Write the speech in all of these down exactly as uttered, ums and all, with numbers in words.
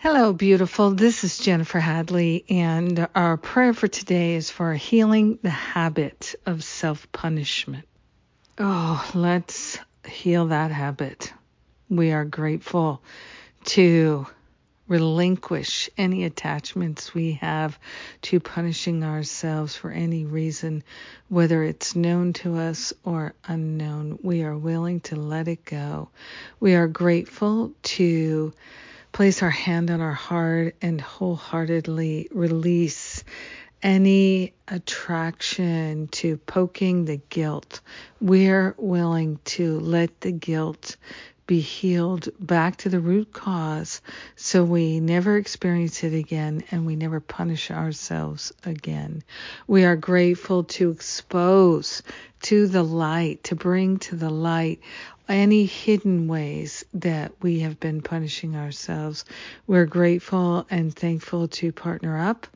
Hello, beautiful. This is Jennifer Hadley, and our prayer for today is for healing the habit of self-punishment. Oh, let's heal that habit. We are grateful to relinquish any attachments we have to punishing ourselves for any reason, whether it's known to us or unknown. We are willing to let it go. We are grateful to place our hand on our heart and wholeheartedly release any attraction to poking the guilt. We're willing to let the guilt be healed back to the root cause so we never experience it again and we never punish ourselves again. We are grateful to expose to the light, to bring to the light any hidden ways that we have been punishing ourselves. We're grateful and thankful to partner up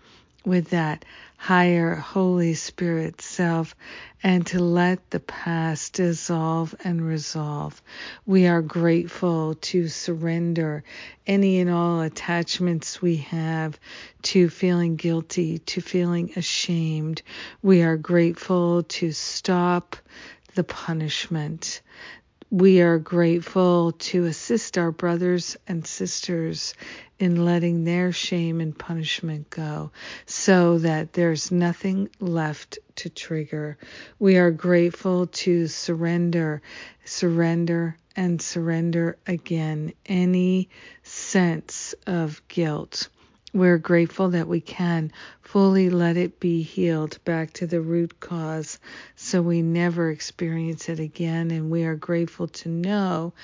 with that higher Holy Spirit self and to let the past dissolve and resolve. We are grateful to surrender any and all attachments we have to feeling guilty, to feeling ashamed. We are grateful to stop the punishment. We are grateful to assist our brothers and sisters in letting their shame and punishment go so that there's nothing left to trigger. We are grateful to surrender, surrender, and surrender again any sense of guilt. We're grateful that we can fully let it be healed back to the root cause so we never experience it again. And we are grateful to know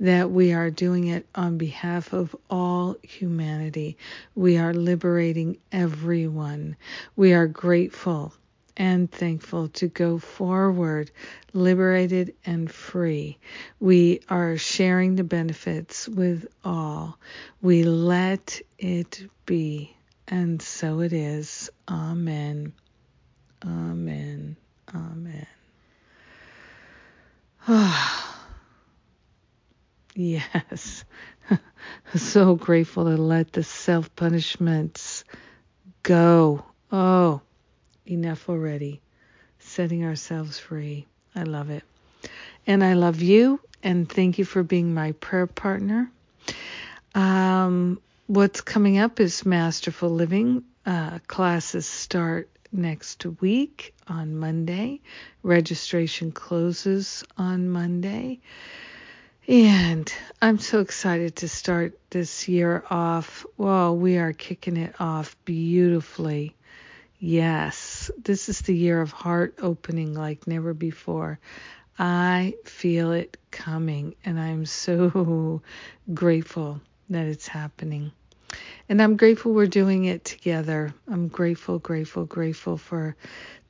that we are doing it on behalf of all humanity. We are liberating everyone. We are grateful and thankful to go forward, liberated and free. We are sharing the benefits with all. We let it be, and so it is. Amen. Amen. Amen. Oh, yes. So grateful to let the self-punishments go. Oh, enough already. Setting ourselves free. I love it. And I love you. And thank you for being my prayer partner. Um, what's coming up is Masterful Living. Uh, classes start next week on Monday. Registration closes on Monday. And I'm so excited to start this year off. Whoa, we are kicking it off beautifully. Yes, this is the year of heart opening like never before. I feel it coming, and I'm so grateful that it's happening. And I'm grateful we're doing it together. I'm grateful, grateful, grateful for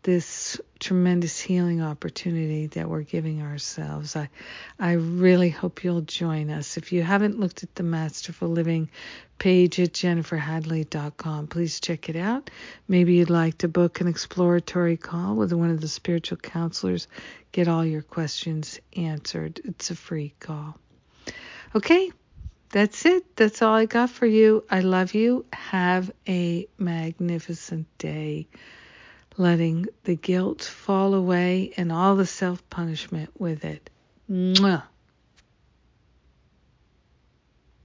this tremendous healing opportunity that we're giving ourselves. I, I really hope you'll join us. If you haven't looked at the Masterful Living page at Jennifer Hadley dot com, please check it out. Maybe you'd like to book an exploratory call with one of the spiritual counselors. Get all your questions answered. It's a free call. Okay, that's it. That's all I got for you. I love you. Have a magnificent day. Letting the guilt fall away and all the self-punishment with it. Mwah.